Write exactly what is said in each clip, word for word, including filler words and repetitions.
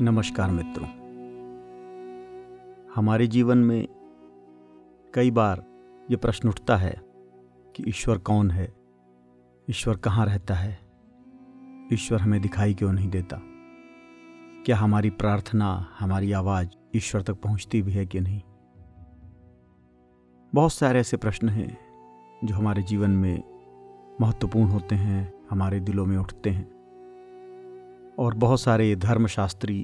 नमस्कार मित्रों, हमारे जीवन में कई बार ये प्रश्न उठता है कि ईश्वर कौन है, ईश्वर कहाँ रहता है, ईश्वर हमें दिखाई क्यों नहीं देता, क्या हमारी प्रार्थना, हमारी आवाज़ ईश्वर तक पहुँचती भी है कि नहीं। बहुत सारे ऐसे प्रश्न हैं जो हमारे जीवन में महत्वपूर्ण होते हैं, हमारे दिलों में उठते हैं और बहुत सारे धर्मशास्त्री,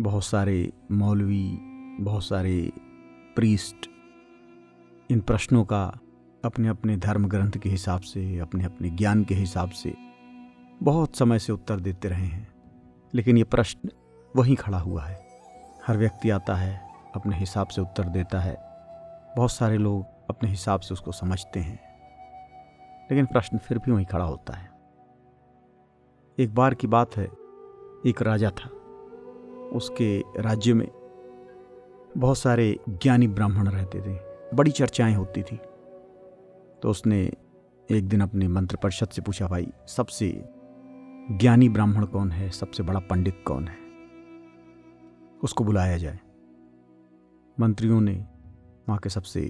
बहुत सारे मौलवी, बहुत सारे प्रीस्ट इन प्रश्नों का अपने अपने धर्म ग्रंथ के हिसाब से, अपने अपने ज्ञान के हिसाब से बहुत समय से उत्तर देते रहे हैं, लेकिन ये प्रश्न वहीं खड़ा हुआ है। हर व्यक्ति आता है, अपने हिसाब से उत्तर देता है, बहुत सारे लोग अपने हिसाब से उसको समझते हैं, लेकिन प्रश्न फिर भी वहीं खड़ा होता है। एक बार की बात है, एक राजा था, उसके राज्य में बहुत सारे ज्ञानी ब्राह्मण रहते थे, बड़ी चर्चाएं होती थी। तो उसने एक दिन अपने मंत्र परिषद से पूछा, भाई सबसे ज्ञानी ब्राह्मण कौन है, सबसे बड़ा पंडित कौन है, उसको बुलाया जाए। मंत्रियों ने वहाँ के सबसे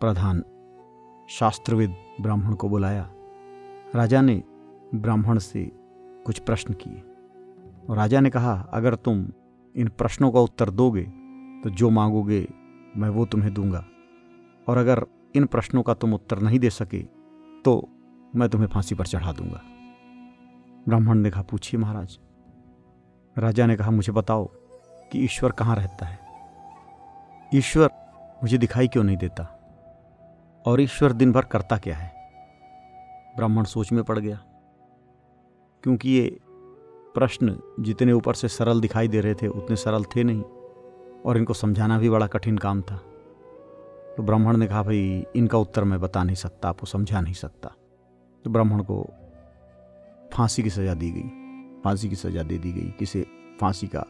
प्रधान शास्त्रविद ब्राह्मण को बुलाया। राजा ने ब्राह्मण से कुछ प्रश्न किए और राजा ने कहा, अगर तुम इन प्रश्नों का उत्तर दोगे तो जो मांगोगे मैं वो तुम्हें दूंगा, और अगर इन प्रश्नों का तुम उत्तर नहीं दे सके तो मैं तुम्हें फांसी पर चढ़ा दूंगा। ब्राह्मण ने कहा, पूछिए महाराज। राजा ने कहा, मुझे बताओ कि ईश्वर कहाँ रहता है, ईश्वर मुझे दिखाई क्यों नहीं देता, और ईश्वर दिन भर करता क्या है। ब्राह्मण सोच में पड़ गया, क्योंकि ये प्रश्न जितने ऊपर से सरल दिखाई दे रहे थे उतने सरल थे नहीं, और इनको समझाना भी बड़ा कठिन काम था। तो ब्राह्मण ने कहा, भाई इनका उत्तर मैं बता नहीं सकता, आपको समझा नहीं सकता। तो ब्राह्मण को फांसी की सज़ा दी गई, फांसी की सज़ा दे दी गई। किसे फांसी का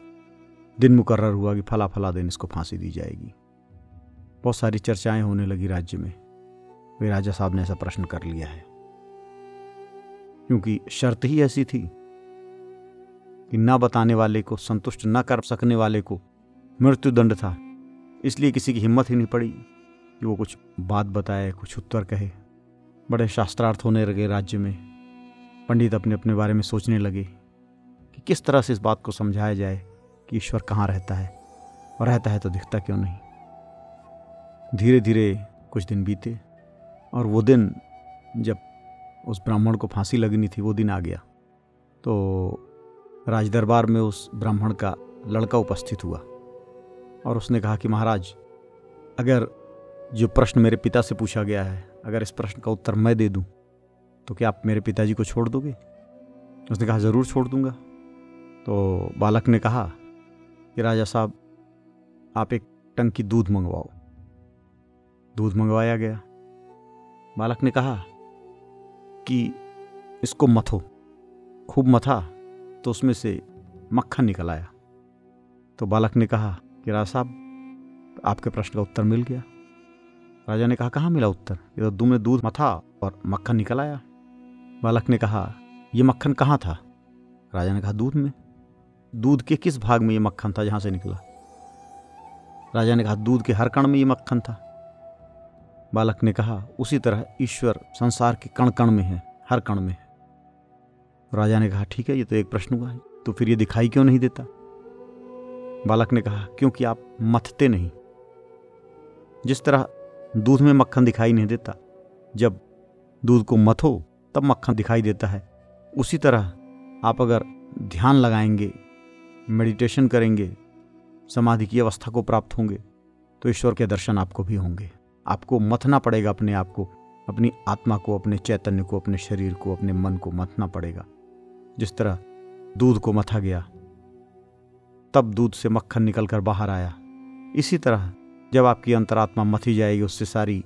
दिन मुकर्रर हुआ कि फला फला दिन इसको फांसी दी जाएगी। बहुत सारी चर्चाएँ होने लगी राज्य में, वे राजा साहब ने ऐसा प्रश्न कर लिया है, क्योंकि शर्त ही ऐसी थी कि ना बताने वाले को, संतुष्ट ना कर सकने वाले को मृत्युदंड था। इसलिए किसी की हिम्मत ही नहीं पड़ी कि वो कुछ बात बताए, कुछ उत्तर कहे। बड़े शास्त्रार्थ होने लगे राज्य में, पंडित अपने अपने बारे में सोचने लगे कि किस तरह से इस बात को समझाया जाए कि ईश्वर कहाँ रहता है, और रहता है तो दिखता क्यों नहीं। धीरे धीरे कुछ दिन बीते और वो दिन जब उस ब्राह्मण को फांसी लगनी थी वो दिन आ गया। तो राजदरबार में उस ब्राह्मण का लड़का उपस्थित हुआ और उसने कहा कि महाराज, अगर जो प्रश्न मेरे पिता से पूछा गया है, अगर इस प्रश्न का उत्तर मैं दे दूं तो क्या आप मेरे पिताजी को छोड़ दोगे। उसने कहा, ज़रूर छोड़ दूंगा। तो बालक ने कहा कि राजा साहब, आप एक टंकी दूध मंगवाओ। दूध मंगवाया गया। बालक ने कहा कि इसको मथो। खूब मथा तो उसमें से मक्खन निकल आया। तो बालक ने कहा कि राजा साहब, आपके प्रश्न का उत्तर मिल गया। राजा ने कहा, कहाँ मिला उत्तर, ये तो तुमने दूध मथा और मक्खन निकल आया। बालक ने कहा, ये मक्खन कहाँ था। राजा ने कहा, दूध में। दूध के किस भाग में ये मक्खन था जहाँ से निकला। राजा ने कहा, दूध के हर कण में ये मक्खन था। बालक ने कहा, उसी तरह ईश्वर संसार के कण कण में है, हर कण में है। राजा ने कहा, ठीक है, ये तो एक प्रश्न हुआ है, तो फिर ये दिखाई क्यों नहीं देता। बालक ने कहा, क्योंकि आप मथते नहीं। जिस तरह दूध में मक्खन दिखाई नहीं देता, जब दूध को मथो तब मक्खन दिखाई देता है, उसी तरह आप अगर ध्यान लगाएंगे, मेडिटेशन करेंगे, समाधि की अवस्था को प्राप्त होंगे तो ईश्वर के दर्शन आपको भी होंगे। आपको मथना पड़ेगा, अपने आप को, अपनी आत्मा को, अपने चैतन्य को, अपने शरीर को, अपने मन को मथना पड़ेगा। जिस तरह दूध को मथा गया तब दूध से मक्खन निकलकर बाहर आया, इसी तरह जब आपकी अंतरात्मा मथी जाएगी, उससे सारी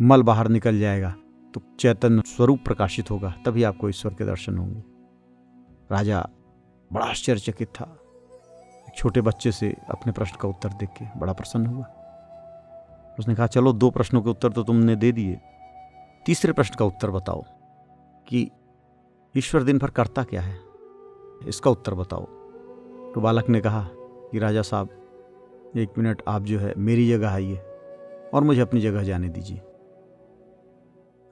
मल बाहर निकल जाएगा तो चैतन्य स्वरूप प्रकाशित होगा, तभी आपको ईश्वर के दर्शन होंगे। राजा बड़ा आश्चर्यचकित था एक छोटे बच्चे से अपने प्रश्न का उत्तर देख के, बड़ा प्रसन्न हुआ। उसने कहा, चलो दो प्रश्नों के उत्तर तो तुमने दे दिए, तीसरे प्रश्न का उत्तर बताओ कि ईश्वर दिन भर करता क्या है, इसका उत्तर बताओ। तो बालक ने कहा कि राजा साहब एक मिनट, आप जो है मेरी जगह आइए और मुझे अपनी जगह जाने दीजिए।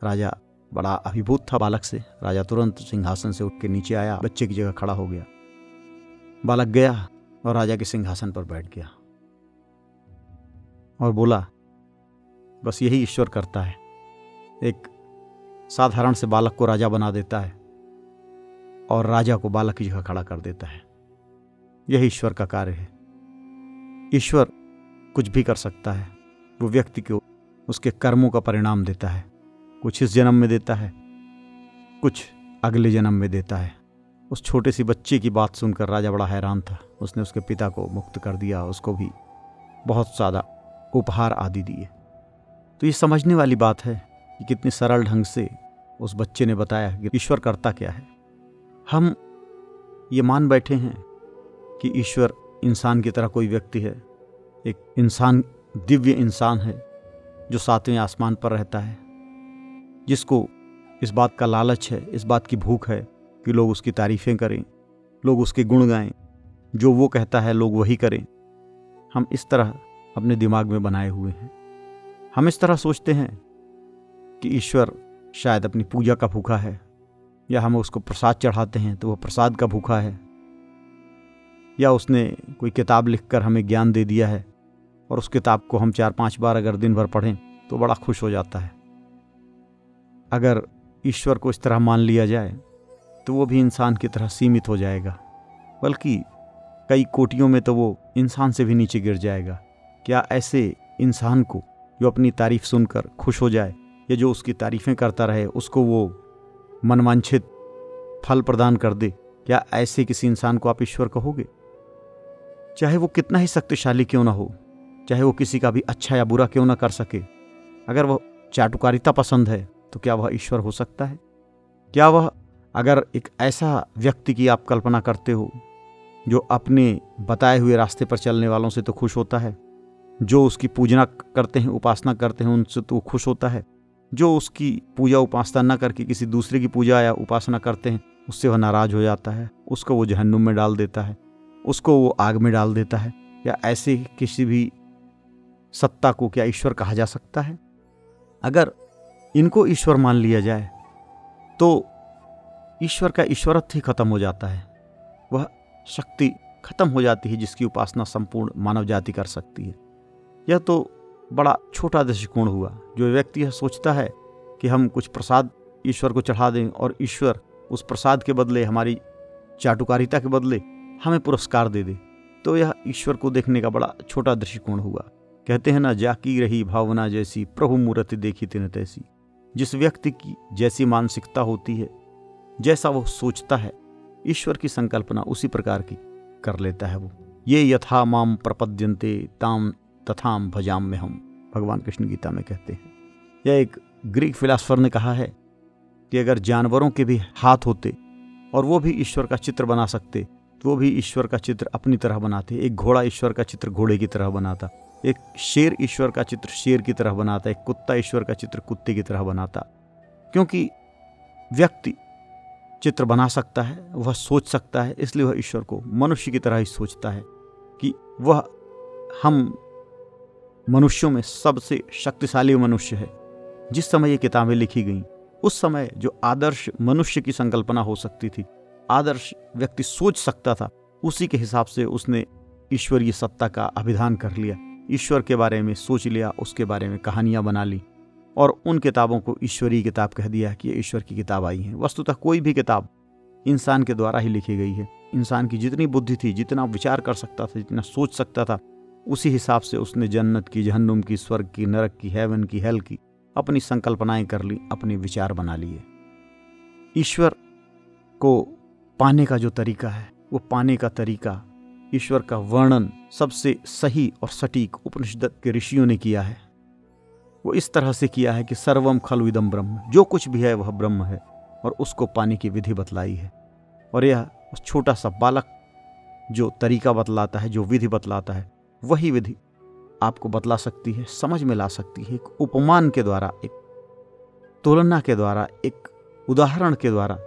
राजा बड़ा अभिभूत था बालक से। राजा तुरंत सिंहासन से उठ के नीचे आया, बच्चे की जगह खड़ा हो गया। बालक गया और राजा के सिंहासन पर बैठ गया और बोला, बस यही ईश्वर करता है, एक साधारण से बालक को राजा बना देता है और राजा को बालक की जगह खड़ा कर देता है। यही ईश्वर का कार्य है। ईश्वर कुछ भी कर सकता है। वो व्यक्ति को उसके कर्मों का परिणाम देता है। कुछ इस जन्म में देता है, कुछ अगले जन्म में देता है। उस छोटे सी बच्चे की बात सुनकर राजा बड़ा हैरान था। उसने उसके पिता को मुक्त कर दिया, उसको भी बहुत सादा उपहार आदि दिए। तो ये समझने वाली बात है कि कितने सरल ढंग से उस बच्चे ने बताया कि ईश्वर करता क्या है। हम ये मान बैठे हैं कि ईश्वर इंसान की तरह कोई व्यक्ति है, एक इंसान, दिव्य इंसान है जो सातवें आसमान पर रहता है, जिसको इस बात का लालच है, इस बात की भूख है कि लोग उसकी तारीफ़ें करें, लोग उसके गुण गाएं, जो वो कहता है लोग वही करें। हम इस तरह अपने दिमाग में बनाए हुए हैं। हम इस तरह सोचते हैं कि ईश्वर शायद अपनी पूजा का भूखा है, या हम उसको प्रसाद चढ़ाते हैं तो वह प्रसाद का भूखा है, या उसने कोई किताब लिखकर हमें ज्ञान दे दिया है और उस किताब को हम चार पांच बार अगर दिन भर पढ़ें तो बड़ा खुश हो जाता है। अगर ईश्वर को इस तरह मान लिया जाए तो वो भी इंसान की तरह सीमित हो जाएगा, बल्कि कई कोटियों में तो वो इंसान से भी नीचे गिर जाएगा। क्या ऐसे इंसान को जो अपनी तारीफ सुनकर खुश हो जाए, या जो उसकी तारीफ़ें करता रहे उसको वो मनवांछित फल प्रदान कर दे, क्या ऐसे किसी इंसान को आप ईश्वर कहोगे? चाहे वो कितना ही शक्तिशाली क्यों ना हो, चाहे वो किसी का भी अच्छा या बुरा क्यों ना कर सके, अगर वह चाटुकारिता पसंद है तो क्या वह ईश्वर हो सकता है? क्या वह, अगर एक ऐसा व्यक्ति की आप कल्पना करते हो जो अपने बताए हुए रास्ते पर चलने वालों से तो खुश होता है, जो उसकी पूजना करते हैं, उपासना करते हैं, उनसे तो खुश होता है, जो उसकी पूजा उपासना न करके किसी दूसरे की पूजा या उपासना करते हैं उससे वह नाराज हो जाता है, उसको वो जहन्नुम में डाल देता है, उसको वो आग में डाल देता है, या ऐसे किसी भी सत्ता को क्या ईश्वर कहा जा सकता है? अगर इनको ईश्वर मान लिया जाए तो ईश्वर का ईश्वरत्व ही खत्म हो जाता है। वह शक्ति खत्म हो जाती है जिसकी उपासना संपूर्ण मानव जाति कर सकती है। यह तो बड़ा छोटा दृष्टिकोण हुआ। जो व्यक्ति यह सोचता है कि हम कुछ प्रसाद ईश्वर को चढ़ा दें और ईश्वर उस प्रसाद के बदले, हमारी चाटुकारिता के बदले हमें पुरस्कार दे दे, तो यह ईश्वर को देखने का बड़ा छोटा दृष्टिकोण हुआ। कहते हैं ना, जाकी रही भावना जैसी, प्रभु मूर्ति देखी तिन तैसी। जिस व्यक्ति की जैसी मानसिकता होती है, जैसा वह सोचता है, ईश्वर की संकल्पना उसी प्रकार की कर लेता है वो। ये यथा माम प्रपद्यन्ते ताम तथाम भजाम में, हम भगवान कृष्ण गीता में कहते हैं। यह एक ग्रीक फिलासफर ने कहा है कि अगर जानवरों के भी हाथ होते और वो भी ईश्वर का चित्र बना सकते तो वो भी ईश्वर का चित्र अपनी तरह बनाते। एक घोड़ा ईश्वर का चित्र घोड़े की तरह बनाता, एक शेर ईश्वर का चित्र शेर की तरह बनाता, एक कुत्ता ईश्वर का चित्र कुत्ते की तरह बनाता। क्योंकि व्यक्ति चित्र बना सकता है, वह सोच सकता है, इसलिए वह ईश्वर को मनुष्य की तरह ही सोचता है कि वह हम मनुष्यों में सबसे शक्तिशाली मनुष्य है। जिस समय ये किताबें लिखी गईं, उस समय जो आदर्श मनुष्य की संकल्पना हो सकती थी, आदर्श व्यक्ति सोच सकता था, उसी के हिसाब से उसने ईश्वरीय सत्ता का अभिधान कर लिया, ईश्वर के बारे में सोच लिया, उसके बारे में कहानियाँ बना ली और उन किताबों को ईश्वरीय किताब कह दिया कि ये ईश्वर की किताब आई है। वस्तुतः कोई भी किताब इंसान के द्वारा ही लिखी गई है। इंसान की जितनी बुद्धि थी, जितना विचार कर सकता था, जितना सोच सकता था, उसी हिसाब से उसने जन्नत की, जहन्नुम की, स्वर्ग की, नरक की, हेवन की, हेल की अपनी संकल्पनाएं कर ली, अपने विचार बना लिए। ईश्वर को पाने का जो तरीका है, वो पाने का तरीका, ईश्वर का वर्णन सबसे सही और सटीक उपनिषद के ऋषियों ने किया है। वो इस तरह से किया है कि सर्वम खलु इदं ब्रह्म, जो कुछ भी है वह ब्रह्म है, और उसको पाने की विधि बतलाई है। और यह उस छोटा सा बालक जो तरीका बतलाता है, जो विधि बतलाता है, वही विधि आपको बतला सकती है, समझ में ला सकती है, एक उपमान के द्वारा, एक तुलना के द्वारा, एक उदाहरण के द्वारा।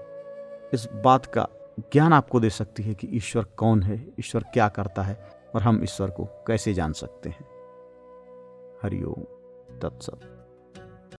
इस बात का ज्ञान आपको दे सकती है कि ईश्वर कौन है, ईश्वर क्या करता है और हम ईश्वर को कैसे जान सकते हैं। हरिओम तत्सत्।